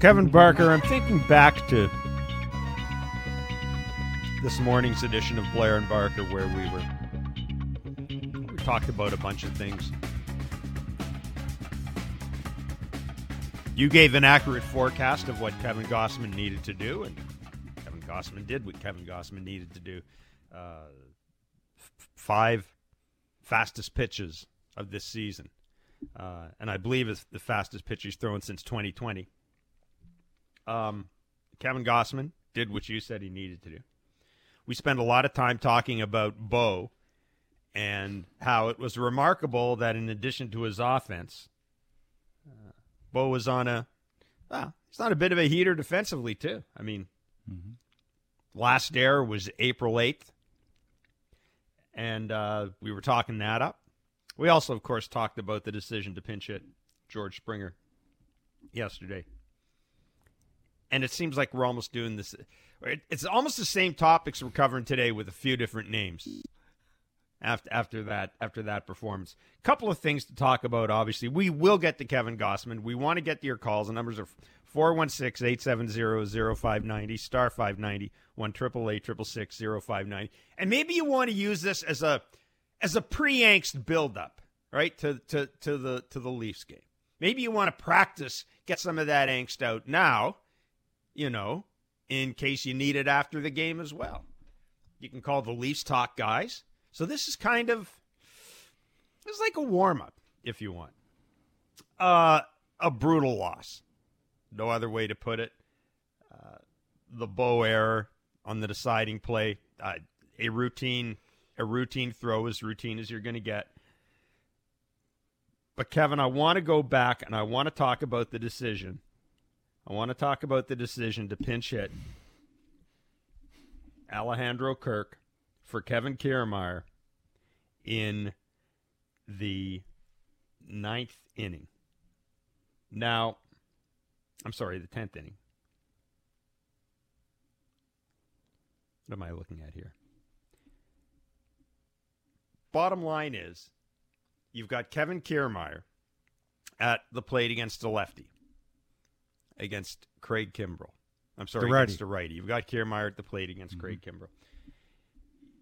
Kevin Barker, I'm thinking back to this morning's edition of Blair and Barker, where we talked about a bunch of things. You gave an accurate forecast of what Kevin Gausman needed to do, and Kevin Gausman did what Kevin Gausman needed to do. Five fastest pitches of this season, and I believe it's the fastest pitch he's thrown since 2020. Kevin Gausman did what you said he needed to do. We spent a lot of time talking about Bo and how it was remarkable that in addition to his offense, Bo was on a, well, he's not a bit of a heater defensively too. I mean, last air was April 8th, and we were talking that up. We also, of course, talked about the decision to pinch hit George Springer yesterday. And it seems like we're almost doing this. It's almost the same topics we're covering today with a few different names after that performance. A couple of things to talk about, obviously. We will get to Kevin Gausman. We want to get to your calls. The numbers are 416-870-0590, star 590, 1-888-666-0590. And maybe you want to use this as a pre-angst buildup, right, to the Leafs game. Maybe you want to practice, get some of that angst out now, you know, in case you need it after the game as well. You can call the Leafs Talk guys. So this is kind of, it's like a warm-up, if you want. A brutal loss. No other way to put it. The Bo error on the deciding play, a routine throw, as routine as you're going to get. But, Kevin, I want to go back and I want to talk about the decision. I want to talk about the decision to pinch hit Alejandro Kirk for Kevin Kiermaier in the ninth inning. Now, I'm sorry, the 10th inning. What am I looking at here? Bottom line is, you've got Kevin Kiermaier at the plate against a lefty, against Craig Kimbrel. I'm sorry, against a righty. You've got Kiermaier at the plate against Craig Kimbrel.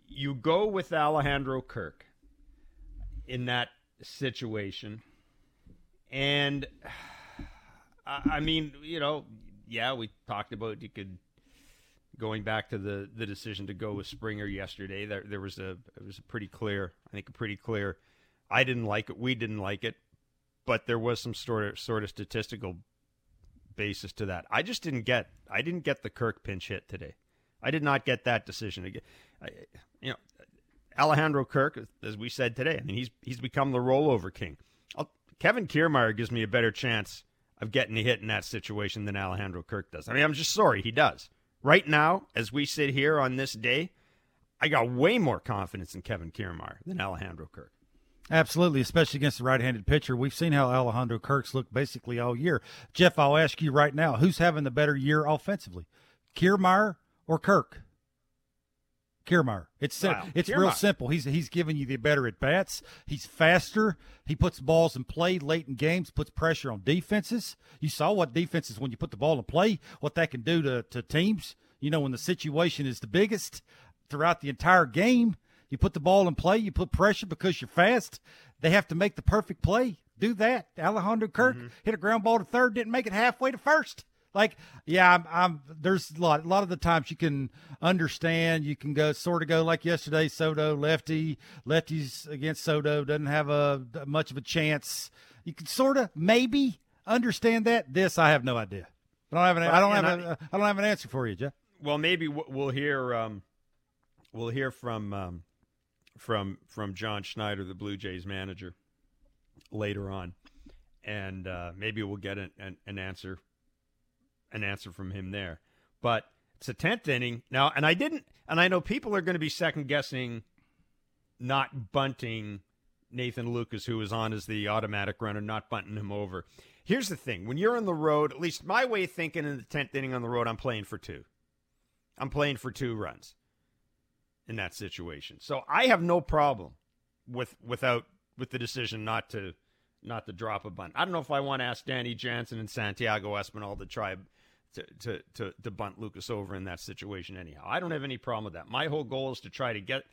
You go with Alejandro Kirk in that situation, and I mean, you know, yeah, we talked about you could. Going back to the decision to go with Springer yesterday, there was a pretty clear, I didn't like it, we didn't like it, but there was some sort of statistical basis to that. I didn't get the Kirk pinch hit today. I did not get that decision. Alejandro Kirk, as we said today, I mean, he's become the rollover king. Kevin Kiermaier gives me a better chance of getting a hit in that situation than Alejandro Kirk does. I mean, I'm just sorry, he does. Right now, as we sit here on this day, I got way more confidence in Kevin Kiermaier than Alejandro Kirk. Absolutely, especially against the right-handed pitcher. We've seen how Alejandro Kirk's looked basically all year. Jeff, I'll ask you right now, who's having the better year offensively, Kiermaier or Kirk? Kiermaier. It's Kiermaier. Real simple. He's giving you the better at bats. He's faster. He puts balls in play late in games, puts pressure on defenses. You saw what defenses, when you put the ball in play, what that can do to teams. You know, when the situation is the biggest throughout the entire game, you put the ball in play, you put pressure because you're fast. They have to make the perfect play. Do that. Alejandro Kirk hit a ground ball to third, didn't make it halfway to first. Like, yeah, there's a lot of the times you can understand, you can go sort of go like yesterday, Soto, lefties against Soto, doesn't have much of a chance. You can sort of maybe understand that. This, I have no idea. I don't have an answer for you, Jeff. Well, maybe we'll hear from John Schneider, the Blue Jays manager, later on, and maybe we'll get an answer. An answer from him there. But it's a 10th inning now, and I know people are going to be second guessing not bunting Nathan Lukes, who was on as the automatic runner, not bunting him over. Here's the thing: when you're on the road, at least my way of thinking, in the 10th inning on the road, I'm playing for two runs in that situation. So I have no problem with the decision not to not to drop a bunt. I don't know if I want to ask Danny Jansen and Santiago Espinal to try to bunt Lukes over in that situation anyhow. I don't have any problem with that. My whole goal is to try to get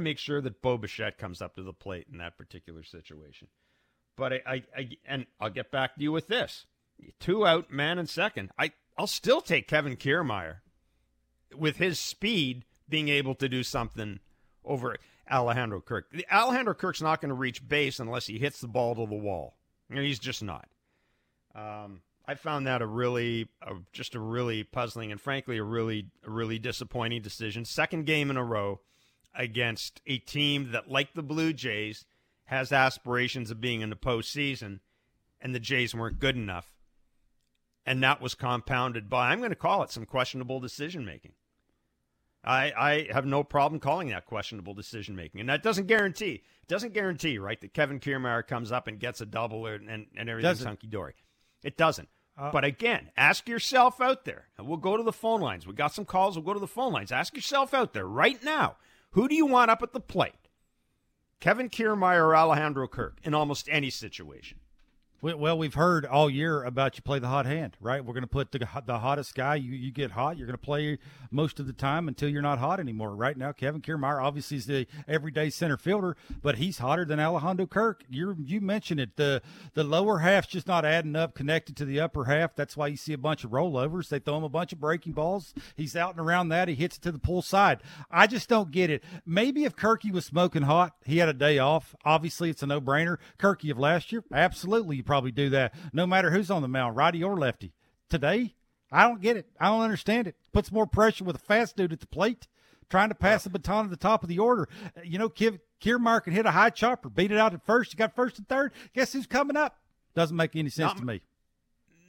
make sure that Bo Bichette comes up to the plate in that particular situation. But I I'll get back to you with this. 2 out, man in second. I'll still take Kevin Kiermaier with his speed being able to do something over Alejandro Kirk. Alejandro Kirk's not going to reach base unless he hits the ball to the wall. You know, he's just not. I found that a really puzzling and frankly a really disappointing decision. Second game in a row against a team that, like the Blue Jays, has aspirations of being in the postseason, and the Jays weren't good enough. And that was compounded by, I'm going to call it, some questionable decision-making. I have no problem calling that questionable decision-making. And that doesn't guarantee, right, that Kevin Kiermaier comes up and gets a double and everything's hunky-dory. It doesn't. But again, ask yourself out there. And we'll go to the phone lines. We got some calls. We'll go to the phone lines. Ask yourself out there right now. Who do you want up at the plate? Kevin Kiermaier or Alejandro Kirk in almost any situation? Well, we've heard all year about you play the hot hand, right? We're going to put the hottest guy. You get hot. You're going to play most of the time until you're not hot anymore. Right now, Kevin Kiermaier obviously is the everyday center fielder, but he's hotter than Alejandro Kirk. You mentioned it. The lower half's just not adding up, connected to the upper half. That's why you see a bunch of rollovers. They throw him a bunch of breaking balls. He's out and around that. He hits it to the pull side. I just don't get it. Maybe if Kirky was smoking hot, he had a day off. Obviously, it's a no-brainer. Kirky of last year, absolutely. Probably do that no matter who's on the mound, righty or lefty. Today, I don't get it. I don't understand it. Puts more pressure with a fast dude at the plate trying to pass the baton at the top of the order. You know, Kiermaier can hit a high chopper, beat it out at first. You got first and third. Guess who's coming up? Doesn't make any sense to me.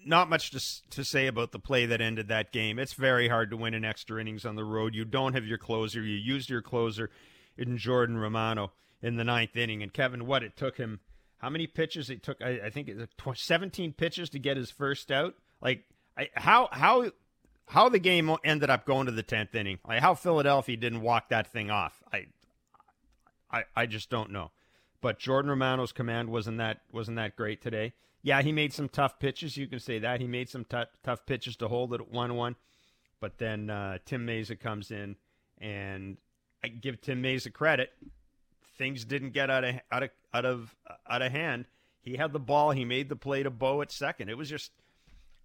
Not much to say about the play that ended that game. It's very hard to win in extra innings on the road. You don't have your closer. You used your closer in Jordan Romano in the ninth inning. And Kevin, it took him, how many pitches it took? I think it was 17 pitches to get his first out. Like, how the game ended up going to the 10th inning? Like, how Philadelphia didn't walk that thing off? I just don't know. But Jordan Romano's command wasn't that great today. Yeah, he made some tough pitches. You can say that he made some tough pitches to hold it at 1-1. But then Tim Mesa comes in, and I give Tim Mesa credit. Things didn't get out of hand. He had the ball. He made the play to Bo at second. It was just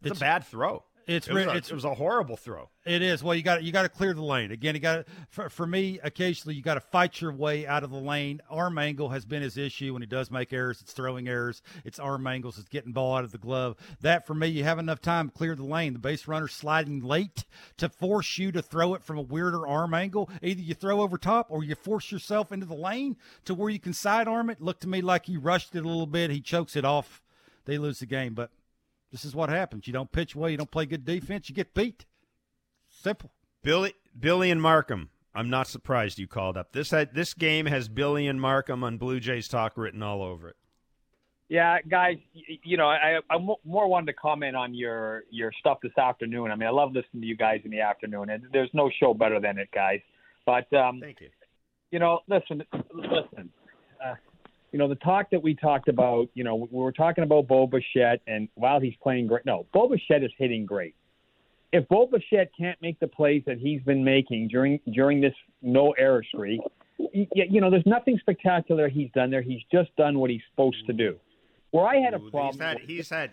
a bad throw. It was a horrible throw. It is. Well, you got to clear the lane. Again, for me, occasionally you got to fight your way out of the lane. Arm angle has been his issue. When he does make errors, it's throwing errors. It's arm angles. It's getting ball out of the glove. That, for me, you have enough time to clear the lane. The base runner sliding late to force you to throw it from a weirder arm angle. Either you throw over top or you force yourself into the lane to where you can sidearm it. Looked to me like he rushed it a little bit. He chokes it off. They lose the game, but this is what happens. You don't pitch well. You don't play good defense. You get beat. Simple. Billy and Markham. I'm not surprised you called up. This game has Billy and Markham on Blue Jays Talk written all over it. Yeah, guys. You know, I more wanted to comment on your stuff this afternoon. I mean, I love listening to you guys in the afternoon, and there's no show better than it, guys. But thank you. You know, listen. You know, the talk that we talked about, you know, we were talking about Bo Bichette, and while he's playing great, no, Bo Bichette is hitting great. If Bo Bichette can't make the plays that he's been making during this no-error streak, you know, there's nothing spectacular he's done there. He's just done what he's supposed to do. Where I had a problem, he's had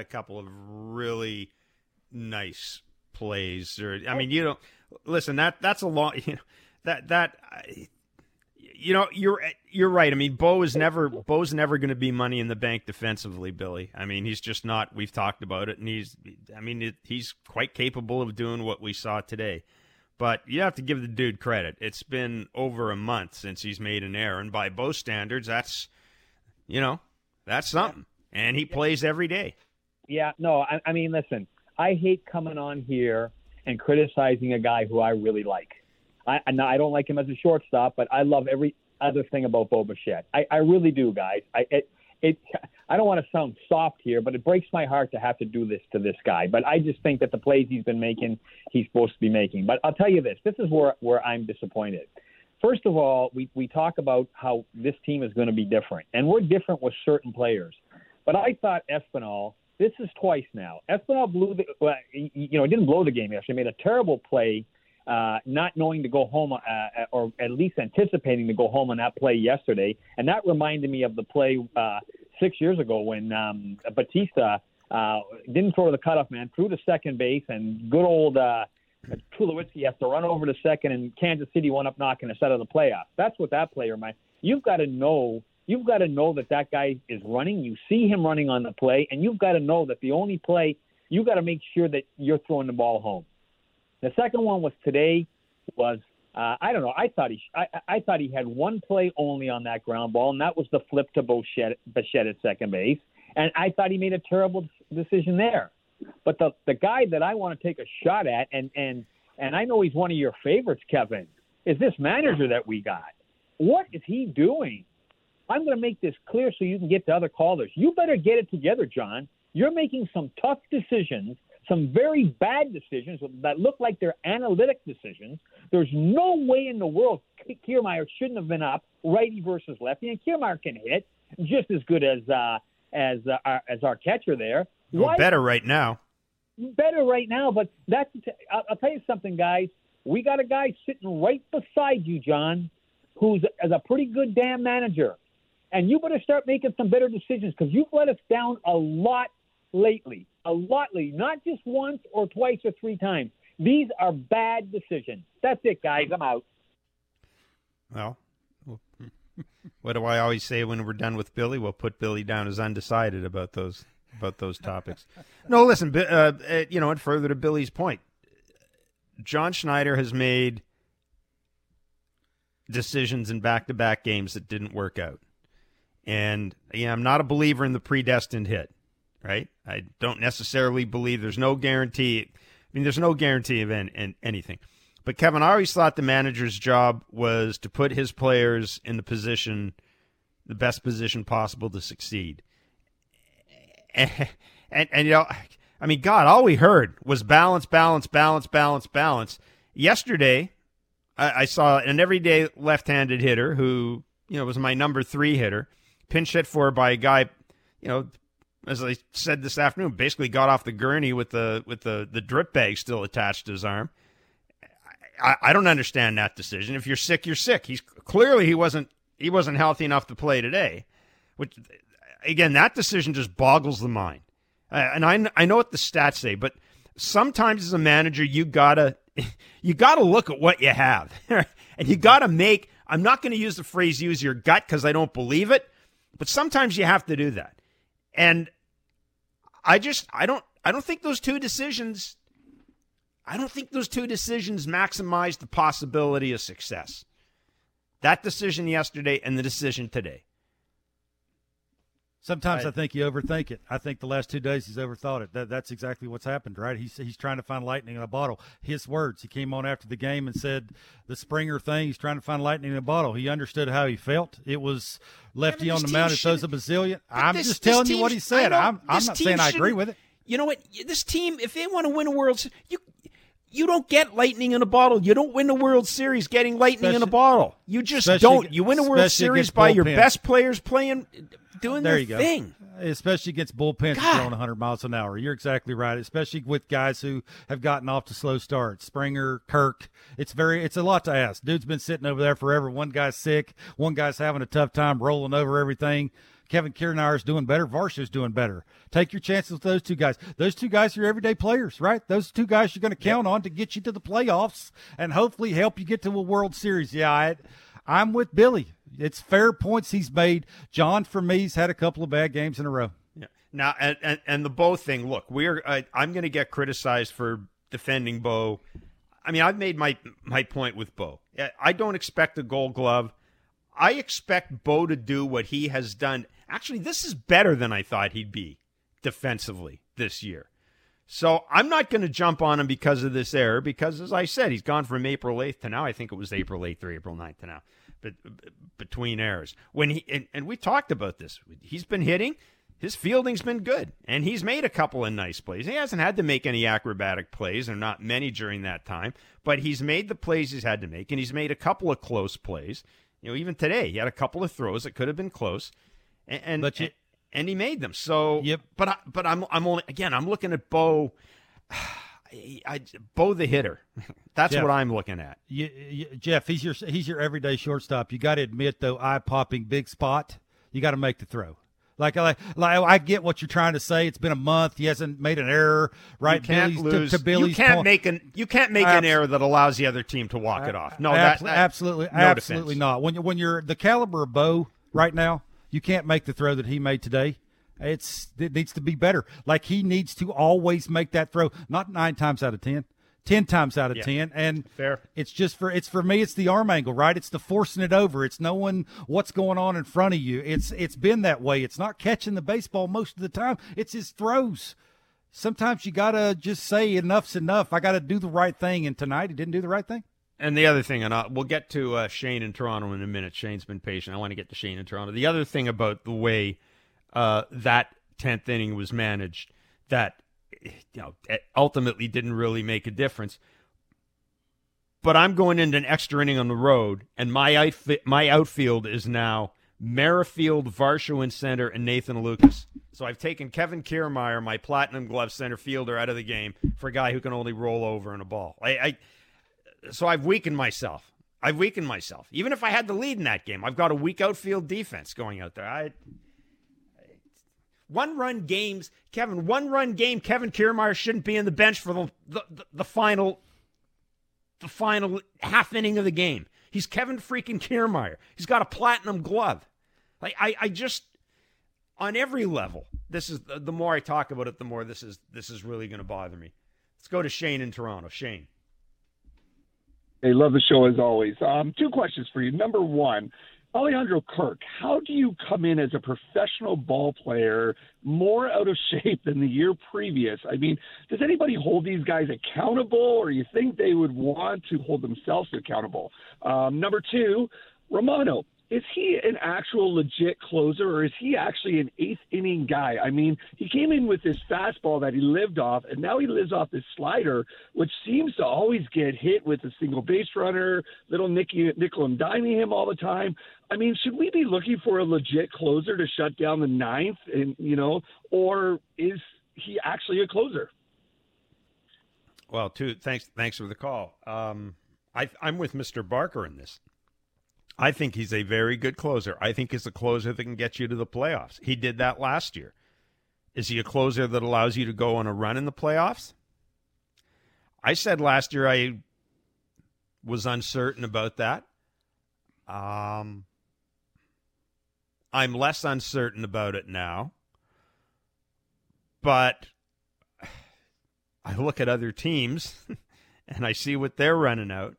a couple of really nice plays. That's a long, you know, you know, you're right. I mean, Bo's never going to be money in the bank defensively, Billy. I mean, he's just not. We've talked about it, and he's quite capable of doing what we saw today. But you have to give the dude credit. It's been over a month since he's made an error, and by Bo standards, that's something. And he plays every day. Yeah. No. I mean, listen. I hate coming on here and criticizing a guy who I really like. I don't like him as a shortstop, but I love every other thing about Bo Bichette. I really do, guys. I don't want to sound soft here, but it breaks my heart to have to do this to this guy. But I just think that the plays he's been making, he's supposed to be making. But I'll tell you this is where I'm disappointed. First of all, we talk about how this team is going to be different, and we're different with certain players. But I thought Espinal, this is twice now. Espinal blew the, he didn't blow the game yesterday. He made a terrible play, not knowing to go home, or at least anticipating to go home on that play yesterday. And that reminded me of the play 6 years ago when Batista didn't throw the cutoff man, threw to second base, and good old Tulawitsky has to run over to second, and Kansas City went up knocking us out of the playoffs. That's what that player might. You've got to know that guy is running. You see him running on the play, and you've got to know that the only play, you've got to make sure that you're throwing the ball home. The second one was today. I don't know. I thought he had one play only on that ground ball, and that was the flip to Bichette at second base. And I thought he made a terrible decision there. But the guy that I want to take a shot at, and I know he's one of your favorites, Kevin, is this manager that we got. What is he doing? I'm going to make this clear so you can get to other callers. You better get it together, John. You're making some tough decisions, some very bad decisions that look like they're analytic decisions. There's no way in the world Kiermaier shouldn't have been up, righty versus lefty. And Kiermaier can hit just as good as our catcher there. Well, better right now. Better right now, but that's. I'll tell you something, guys. We got a guy sitting right beside you, John, who's as a pretty good damn manager, and you better start making some better decisions because you've let us down a lot lately. A lot lately, not just once or twice or three times. These are bad decisions. That's it, guys. I'm out. Well, what do I always say when we're done with Billy? We'll put Billy down as undecided about those topics. No, listen, and further to Billy's point, John Schneider has made decisions in back-to-back games that didn't work out. And, I'm not a believer in the predestined hit, right? I don't necessarily believe there's no guarantee. I mean, there's no guarantee of anything. But Kevin, I always thought the manager's job was to put his players in the best position possible to succeed. God, all we heard was balance, balance, balance, balance, balance. Yesterday, I saw an everyday left-handed hitter who, was my number 3 hitter, pinch hit for by a guy, as I said this afternoon, basically got off the gurney with the drip bag still attached to his arm. I don't understand that decision. If you're sick, you're sick. He wasn't healthy enough to play today, which. Again, that decision just boggles the mind. And I know what the stats say, but sometimes as a manager, you gotta look at what you have. And you gotta make, I'm not going to use the phrase use your gut because I don't believe it, but sometimes you have to do that. And I don't think those two decisions maximize the possibility of success. That decision yesterday and the decision today. Sometimes I think you overthink it. I think the last 2 days he's overthought it. That's exactly what's happened, right? He's trying to find lightning in a bottle. His words. He came on after the game and said the Springer thing. He's trying to find lightning in a bottle. He understood how he felt. It was lefty on the mound. It throws a bazillion. I'm just telling you what he said. I'm not saying I agree with it. You know what? This team, if they want to win a World Series, you don't get lightning in a bottle. You don't win a World Series getting lightning in a bottle. You just don't. You win a World Series by your best players playing – doing their thing. Especially against bullpens throwing 100 miles an hour. You're exactly right. Especially with guys who have gotten off to slow starts. Springer, Kirk. It's a lot to ask. Dude's been sitting over there forever. One guy's sick. One guy's having a tough time rolling over everything. Kevin Kiermaier is doing better. Varsha is doing better. Take your chances with those two guys. Those two guys are your everyday players, right? Those two guys you're going to count on to get you to the playoffs and hopefully help you get to a World Series. Yeah, I'm with Billy. It's fair points he's made. John, for me, he's had a couple of bad games in a row. Yeah. Now, and the Bo thing, look, I'm going to get criticized for defending Bo. I mean, I've made my point with Bo. I don't expect a Gold Glove. I expect Bo to do what he has done. Actually, this is better than I thought he'd be defensively this year. So I'm not going to jump on him because of this error because, as I said, he's gone from April 8th to now. I think it was April 8th or April 9th to now. Between errors, when he and we talked about this, he's been hitting. his fielding's been good, and he's made a couple of nice plays. He hasn't had to make any acrobatic plays, or not many during that time, but he's made the plays he's had to make, and he's made a couple of close plays. You know, even today, he had a couple of throws that could have been close, and he made them. So, yep. But I'm looking at Bo. Bo the hitter. That's Jeff, what I'm looking at. Jeff, he's your everyday shortstop. You got to admit, though, eye-popping big spot. You got to make the throw. Like I get what you're trying to say. It's been a month. He hasn't made an error, right? You can't lose. To Billy's point. You can't make an error that allows the other team to walk it off. No, absolutely not. When you're the caliber of Bo right now, you can't make the throw that he made today. It needs to be better. Like, he needs to always make that throw, not 9 times out of 10, 10 times out of 10. And fair. It's for me, it's the arm angle, right? It's the forcing it over. It's knowing what's going on in front of you. It's been that way. It's not catching the baseball most of the time. It's his throws. Sometimes you got to just say enough's enough. I got to do the right thing. And tonight he didn't do the right thing. And the other thing, and we'll get to Shane in Toronto in a minute. Shane's been patient. I want to get to Shane in Toronto. The other thing about the way that 10th inning was managed, that, you know, ultimately didn't really make a difference. But I'm going into an extra inning on the road, and my outfield is now Merrifield, Varsho in center, and Nathan Lukes. So I've taken Kevin Kiermaier, my platinum glove center fielder, out of the game for a guy who can only roll over in a ball. So I've weakened myself. Even if I had the lead in that game, I've got a weak outfield defense going out there. One run game, Kevin Kiermaier shouldn't be in the bench for the final half inning of the game. He's Kevin freaking Kiermaier. He's got a platinum glove. Like, I just, on every level, this is, the more I talk about it, the more this is really going to bother me. Let's go to Shane in Toronto. Shane. Hey, love the show as always. 2 questions for you. Number one, Alejandro Kirk, how do you come in as a professional ball player more out of shape than the year previous? I mean, does anybody hold these guys accountable, or you think they would want to hold themselves accountable? Number two, Romano, is he an actual legit closer, or is he actually an eighth inning guy? I mean, he came in with this fastball that he lived off, and now he lives off this slider, which seems to always get hit with a single base runner, little nickel and diming him all the time. I mean, should we be looking for a legit closer to shut down the ninth, and, you know, or is he actually a closer? Well, thanks for the call. I'm with Mr. Barker in this. I think he's a very good closer. I think he's a closer that can get you to the playoffs. He did that last year. Is he a closer that allows you to go on a run in the playoffs? I said last year I was uncertain about that. I'm less uncertain about it now. But I look at other teams and I see what they're running out.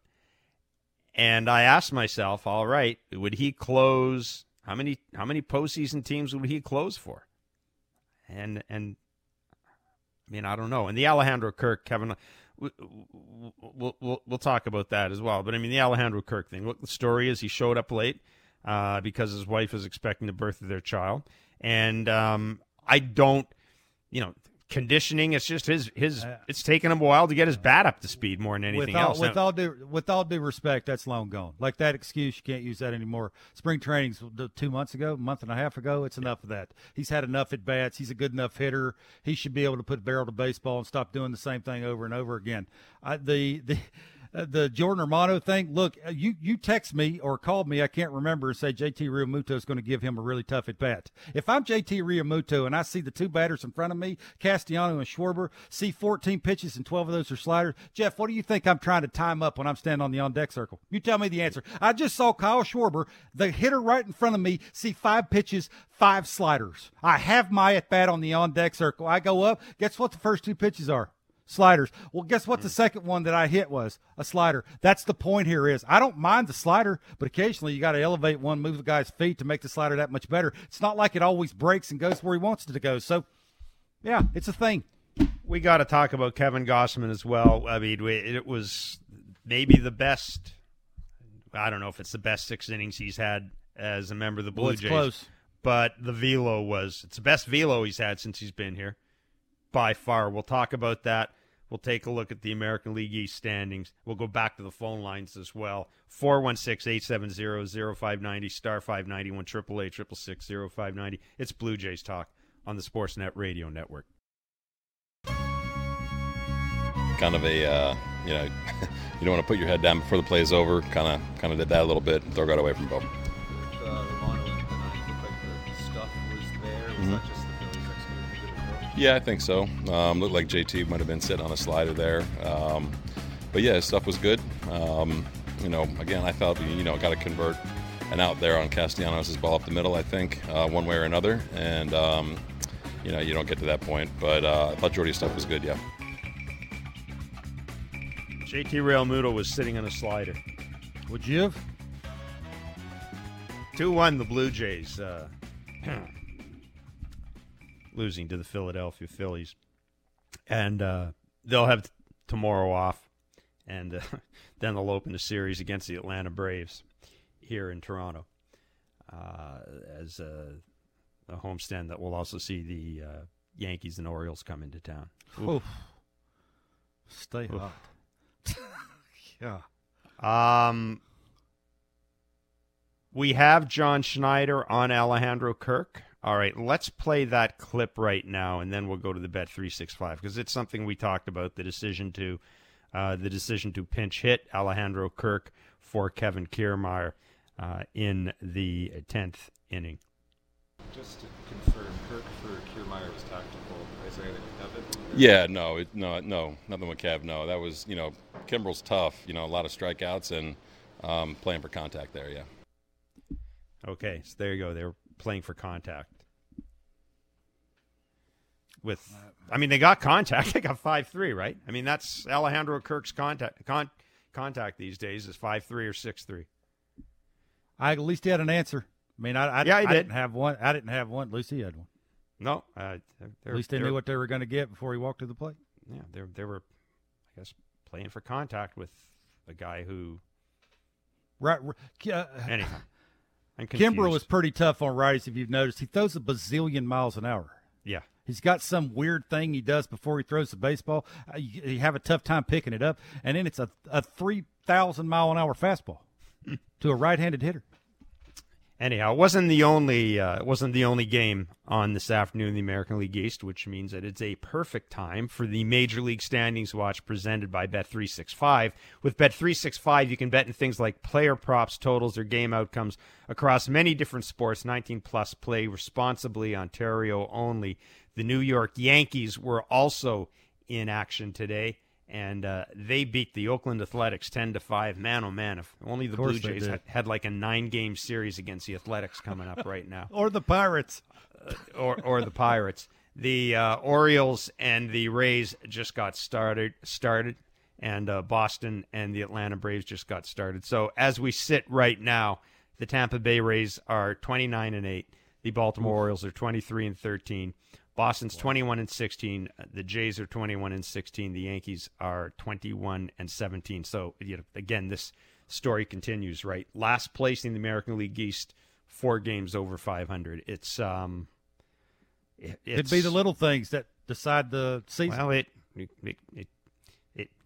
And I asked myself, all right, would he close? How many postseason teams would he close for? And I mean, I don't know. And the Alejandro Kirk, Kevin, we'll talk about that as well. But I mean, the Alejandro Kirk thing. Look, the story is he showed up late because his wife is expecting the birth of their child. And I don't, you know. Conditioning, it's just his. It's taken him a while to get his bat up to speed more than anything else. With all due respect, that's long gone. Like, that excuse, you can't use that anymore. Spring training's 2 months ago, month and a half ago. It's enough of that. He's had enough at bats. He's a good enough hitter. He should be able to put barrel to baseball and stop doing the same thing over and over again. The Jordan Romano thing, look, you text me or called me, I can't remember, and say JT Realmuto is going to give him a really tough at-bat. If I'm JT Realmuto and I see the 2 batters in front of me, Castellano and Schwarber, see 14 pitches and 12 of those are sliders, Jeff, what do you think I'm trying to time up when I'm standing on the on-deck circle? You tell me the answer. I just saw Kyle Schwarber, the hitter right in front of me, see 5 pitches, 5 sliders. I have my at-bat on the on-deck circle. I go up. Guess what the first 2 pitches are? Sliders. Well, guess what the second one that I hit was? A slider. That's the point here is, I don't mind the slider, but occasionally you got to elevate one, move the guy's feet to make the slider that much better. It's not like it always breaks and goes where he wants it to go. So, yeah, it's a thing. We got to talk about Kevin Gausman as well. I mean, it was maybe the best, I don't know if it's the best 6 innings he's had as a member of the Blue Jays. Close. but the velo was, it's the best velo he's had since he's been here by far. We'll talk about that. We'll take a look at the American League East standings. We'll go back to the phone lines as well. 416-870-0590, star 590, 1-888-666-0590. It's Blue Jays Talk on the Sportsnet Radio Network. Kind of a, you don't want to put your head down before the play's over. Kind of did that a little bit. And throw got away from Bo. Romano in the ninth looked like the stuff was there. Was that just the Phillies executing a good approach? Yeah, I think so. Looked like JT might have been sitting on a slider there. But yeah, his stuff was good. Again, I thought, got to convert an out there on Castellanos' ball up the middle, I think, one way or another. And, you don't get to that point. But I thought Jordy's stuff was good, yeah. JT Realmuto was sitting on a slider. Would you have? 2-1, the Blue Jays. Losing to the Philadelphia Phillies. And they'll have tomorrow off. And then they'll open a series against the Atlanta Braves here in Toronto. As a homestand that will also see the Yankees and Orioles come into town. Oof. Stay hot. Yeah. We have John Schneider on Alejandro Kirk. All right, let's play that clip right now, and then we'll go to the Bet365 because it's something we talked about, the decision to pinch hit Alejandro Kirk for Kevin Kiermaier in the 10th inning. Just to confirm, Kirk for Kiermaier was tactical. Did I say anything with Kevin? No, nothing with Kev. No, that was, Kimbrel's tough. A lot of strikeouts and playing for contact there. Yeah. Okay, so there you go. They were playing for contact. They got contact. They got 5-3, right? That's Alejandro Kirk's contact these days is 5-3 or 6-3. At least he had an answer. I didn't have one. Lucy had one. No. At least they knew what they were going to get before he walked to the plate. Yeah, they were, I guess, playing for contact with a guy who. Anyhow, I'm confused. Kimbrel was pretty tough on righties, if you've noticed. He throws a bazillion miles an hour. Yeah. He's got some weird thing he does before he throws the baseball. You have a tough time picking it up. And then it's a 3,000-mile-an-hour fastball to a right-handed hitter. Anyhow, it wasn't the only game on this afternoon in the American League East, which means that it's a perfect time for the Major League Standings Watch presented by Bet365. With Bet365, you can bet in things like player props, totals, or game outcomes across many different sports. 19-plus, play responsibly, Ontario only. The New York Yankees were also in action today, and they beat the Oakland Athletics 10-5. Man, oh man, if only the Blue Jays had like a 9-game series against the Athletics coming up right now. Or the Pirates. Or the Pirates. The Orioles and the Rays just got started, and Boston and the Atlanta Braves just got started. So as we sit right now, the Tampa Bay Rays are 29-8. The Baltimore Orioles are 23-13. Boston's 21-16. The Jays are 21-16. The Yankees are 21-17. So, again, this story continues, right? Last place in the American League East, 4 games over 500. It's it'd be the little things that decide the season. Well, it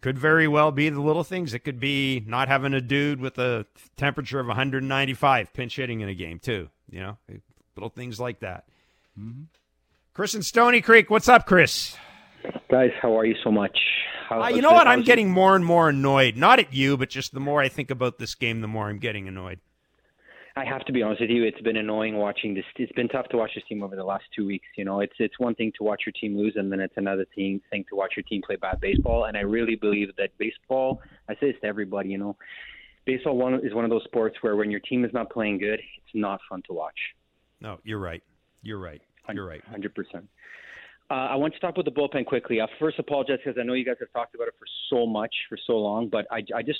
could very well be the little things. It could be not having a dude with a temperature of 195 pinch hitting in a game too. Little things like that. Mm-hmm. Chris in Stony Creek. What's up, Chris? Guys, how are you so much? I'm getting more and more annoyed. Not at you, but just the more I think about this game, the more I'm getting annoyed. I have to be honest with you. It's been annoying watching this. It's been tough to watch this team over the last 2 weeks. It's one thing to watch your team lose, and then it's another thing to watch your team play bad baseball. And I really believe that baseball, I say this to everybody, baseball is one of those sports where when your team is not playing good, it's not fun to watch. No, you're right. You're right. 100%. I want to talk about the bullpen quickly. I first apologize because I know you guys have talked about it for so long, but I just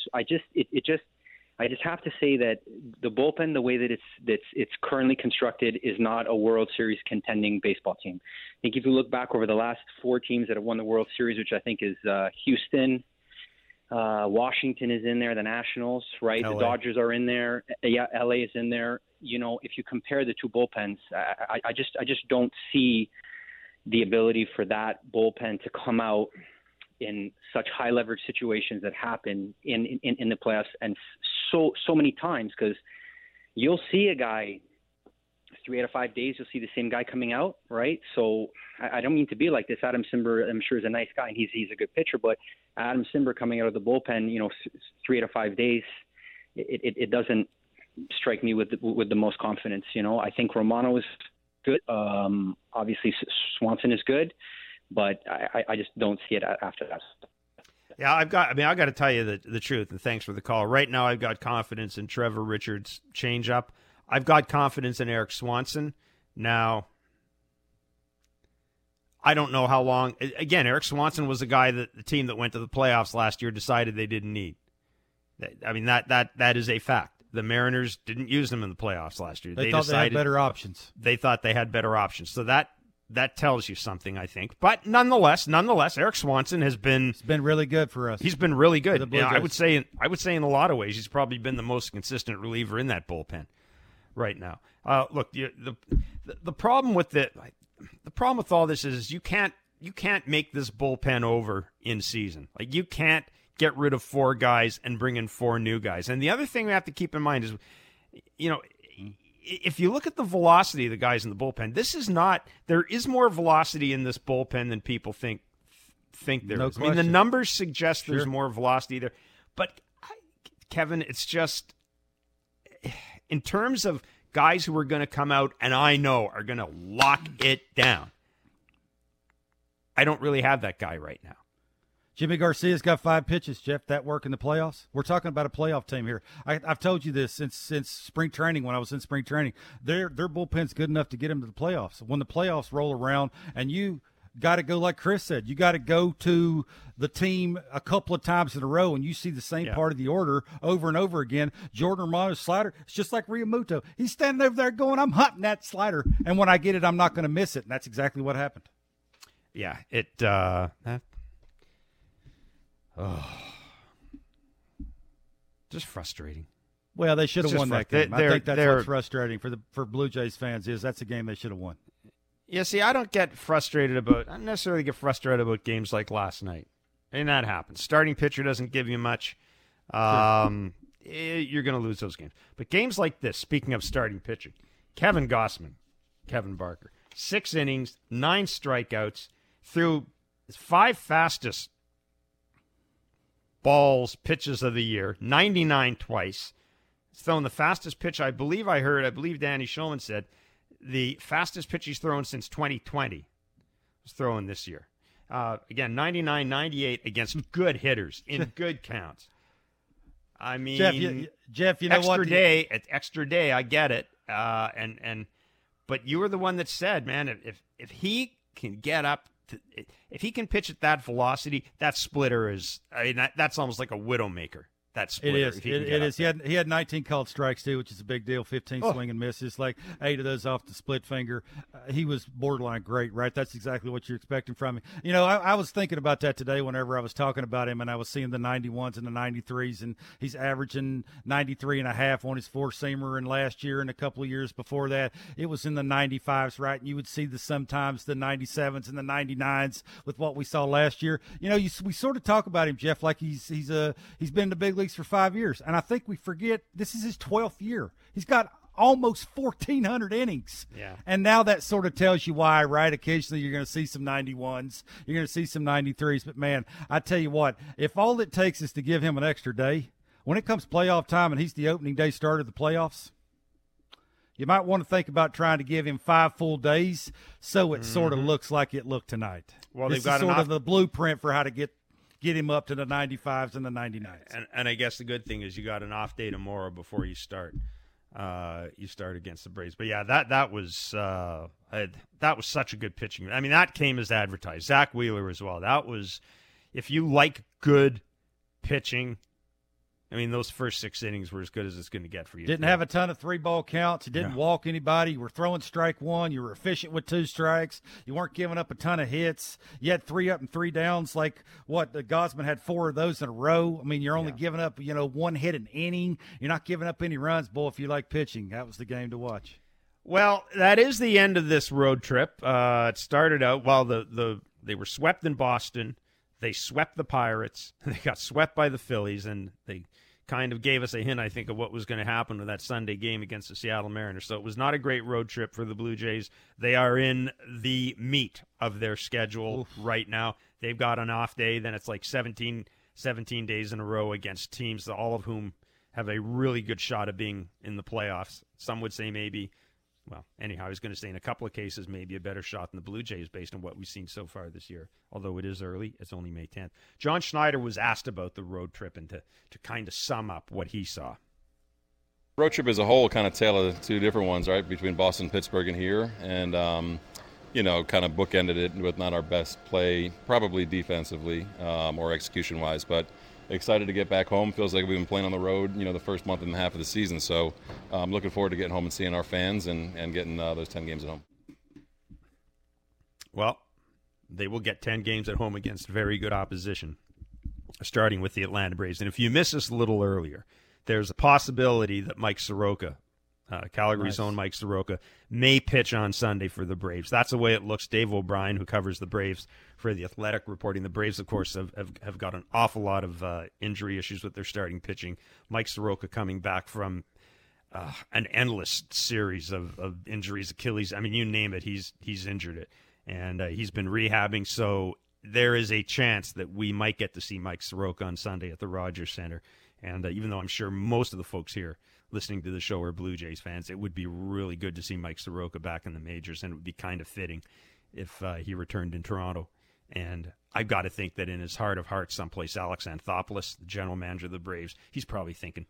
have to say that the bullpen, the way that it's currently constructed, is not a World Series contending baseball team. I think if you look back over the last 4 teams that have won the World Series, which I think is Houston, Washington is in there, the Nationals, right? LA. The Dodgers are in there. Yeah, LA is in there. you know, if you compare the two bullpens, I just don't see the ability for that bullpen to come out in such high leverage situations that happen in the playoffs and so many times, because you'll see a guy 3 out of 5 days, you'll see the same guy coming out, right? So I don't mean to be like this. Adam Simber, I'm sure, is a nice guy, and he's a good pitcher, but Adam Simber coming out of the bullpen, you know, 3 out of 5 days, it doesn't strike me with the most confidence. You know, I think Romano is good. Obviously, Swanson is good, but I just don't see it after that. Yeah, I got to tell you the truth, and thanks for the call. Right now, I've got confidence in Trevor Richards' changeup. I've got confidence in Eric Swanson. Now, I don't know how long. Again, Eric Swanson was a guy that the team that went to the playoffs last year decided they didn't need. I mean, that is a fact. The Mariners didn't use them in the playoffs last year. They thought they had better options. They thought they had better options. So that tells you something, I think. But nonetheless, Eric Swanson has been. It's been really good for us. He's been really good. You know, I would say in a lot of ways, he's probably been the most consistent reliever in that bullpen right now. Look, the problem with the problem with all this is you can't make this bullpen over in season. Like, you can't get rid of 4 guys and bring in 4 new guys. And the other thing we have to keep in mind is, you know, if you look at the velocity of the guys in the bullpen, there is more velocity in this bullpen than people think there is. Question. I mean, the numbers suggest there's more velocity there. But, Kevin, it's just in terms of guys who are going to come out and I know are going to lock it down, I don't really have that guy right now. Jimmy Garcia's got 5 pitches, Jeff. That work in the playoffs? We're talking about a playoff team here. I've told you this since spring training, when I was in spring training. Their bullpen's good enough to get them to the playoffs. When the playoffs roll around, and you got to go, like Chris said, you got to go to the team a couple of times in a row, and you see the same part of the order over and over again. Jordan Romano's slider, it's just like Realmuto. He's standing over there going, I'm hunting that slider, and when I get it, I'm not going to miss it. And that's exactly what happened. Yeah, it just frustrating. Well, they should have won that game. I think that's what's frustrating for Blue Jays fans is that's a game they should have won. Yeah, see, I don't necessarily get frustrated about games like last night. And that happens. Starting pitcher doesn't give you much. You're going to lose those games. But games like this, speaking of starting pitching, Kevin Gausman, Kevin Barker, 6 innings, 9 strikeouts, threw 5 fastest balls, pitches of the year, 99 twice. He's thrown the fastest pitch, I believe Danny Schulman said, the fastest pitch he's thrown since 2020 was thrown this year. Again, 99-98 against good hitters in good counts. I mean, Jeff, you know what? Extra day, I get it. But you were the one that said, man, if he can get up, if he can pitch at that velocity, that splitter is, I mean, that's almost like a widowmaker. That splitter. It is. It is. He had 19 called strikes too, which is a big deal. 15 swing and misses, like 8 of those off the split finger. He was borderline great, right? That's exactly what you're expecting from him. You know, I was thinking about that today whenever I was talking about him, and I was seeing the 91s and the 93s, and he's averaging 93.5 on his 4-seamer, and last year and a couple of years before that, it was in the 95s, right? And you would see sometimes the 97s and the 99s with what we saw last year. You know, we sort of talk about him, Jeff, like he's been in the big league for 5 years, and I think we forget this is his 12th year. He's got almost 1,400 innings. Yeah. And now that sort of tells you why, right? Occasionally you're going to see some 91s. You're going to see some 93s. But, man, I tell you what, if all it takes is to give him an extra day, when it comes playoff time and he's the opening day starter of the playoffs, you might want to think about trying to give him 5 full days so it sort of looks like it looked tonight. Well, this is sort of the blueprint for how to get him up to the 95s and the 99s. And I guess the good thing is you got an off day tomorrow before you start. You start against the Braves. But, yeah, that was such a good pitching. I mean, that came as advertised. Zach Wheeler as well. That was – if you like good pitching, I mean, those first 6 innings were as good as it's going to get for you. Didn't have a ton of three-ball counts. You didn't walk anybody. You were throwing strike one. You were efficient with 2 strikes. You weren't giving up a ton of hits. You had 3 up and 3 downs. Like, what, Gausman had 4 of those in a row. I mean, you're only giving up, 1 hit an inning. You're not giving up any runs. Boy, if you like pitching, that was the game to watch. Well, that is the end of this road trip. It started out while they were swept in Boston. They swept the Pirates. They got swept by the Phillies, and they kind of gave us a hint, I think, of what was going to happen with that Sunday game against the Seattle Mariners. So it was not a great road trip for the Blue Jays. They are in the meat of their schedule right now. They've got an off day. Then it's like 17 days in a row against teams, all of whom have a really good shot of being in the playoffs. Some would say maybe. Well, anyhow, I was going to say in a couple of cases, maybe a better shot than the Blue Jays based on what we've seen so far this year. Although it is early, it's only May 10th. John Schneider was asked about the road trip and to kind of sum up what he saw. Road trip as a whole kind of tailored to 2 different ones, right, between Boston, Pittsburgh, and here. And, kind of bookended it with not our best play, probably defensively or execution-wise, but excited to get back home. Feels like we've been playing on the road, the first month and a half of the season. So I'm looking forward to getting home and seeing our fans and getting those 10 games at home. Well, they will get 10 games at home against very good opposition, starting with the Atlanta Braves. And if you missed us a little earlier, there's a possibility that Mike Soroka, Calgary's own Mike Soroka, may pitch on Sunday for the Braves. That's the way it looks. Dave O'Brien, who covers the Braves for The Athletic, reporting the Braves, of course, have got an awful lot of injury issues with their starting pitching. Mike Soroka coming back from an endless series of injuries, Achilles. I mean, you name it, he's injured it. And he's been rehabbing, so there is a chance that we might get to see Mike Soroka on Sunday at the Rogers Center. And even though I'm sure most of the folks here listening to the show are Blue Jays fans, it would be really good to see Mike Soroka back in the majors, and it would be kind of fitting if he returned in Toronto. And I've got to think that in his heart of hearts someplace, Alex Anthopoulos, the general manager of the Braves, he's probably thinking,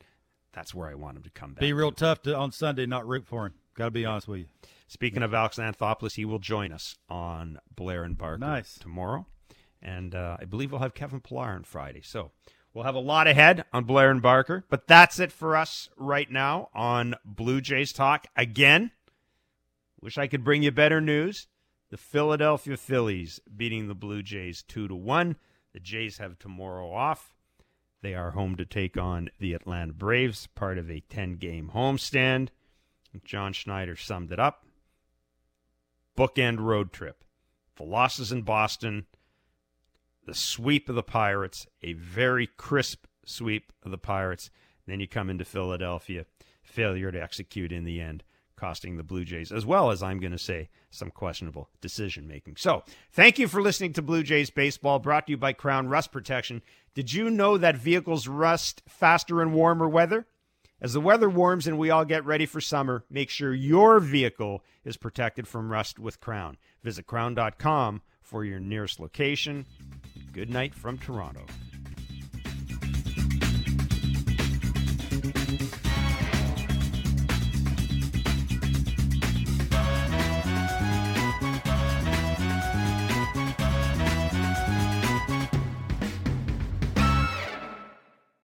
that's where I want him to come back. Be real tough on Sunday not root for him. Got to be honest with you. Speaking of Alex Anthopoulos, he will join us on Blair and Barker tomorrow. And I believe we'll have Kevin Pillar on Friday. So we'll have a lot ahead on Blair and Barker. But that's it for us right now on Blue Jays Talk. Again, wish I could bring you better news. The Philadelphia Phillies beating the Blue Jays 2-1. The Jays have tomorrow off. They are home to take on the Atlanta Braves, part of a 10-game homestand. John Schneider summed it up. Bookend road trip. The losses in Boston. The sweep of the Pirates. A very crisp sweep of the Pirates. Then you come into Philadelphia. Failure to execute in the end, costing the Blue Jays, as well as, I'm going to say, some questionable decision-making. So, thank you for listening to Blue Jays Baseball, brought to you by Crown Rust Protection. Did you know that vehicles rust faster in warmer weather? As the weather warms and we all get ready for summer, make sure your vehicle is protected from rust with Crown. Visit crown.com for your nearest location. Good night from Toronto.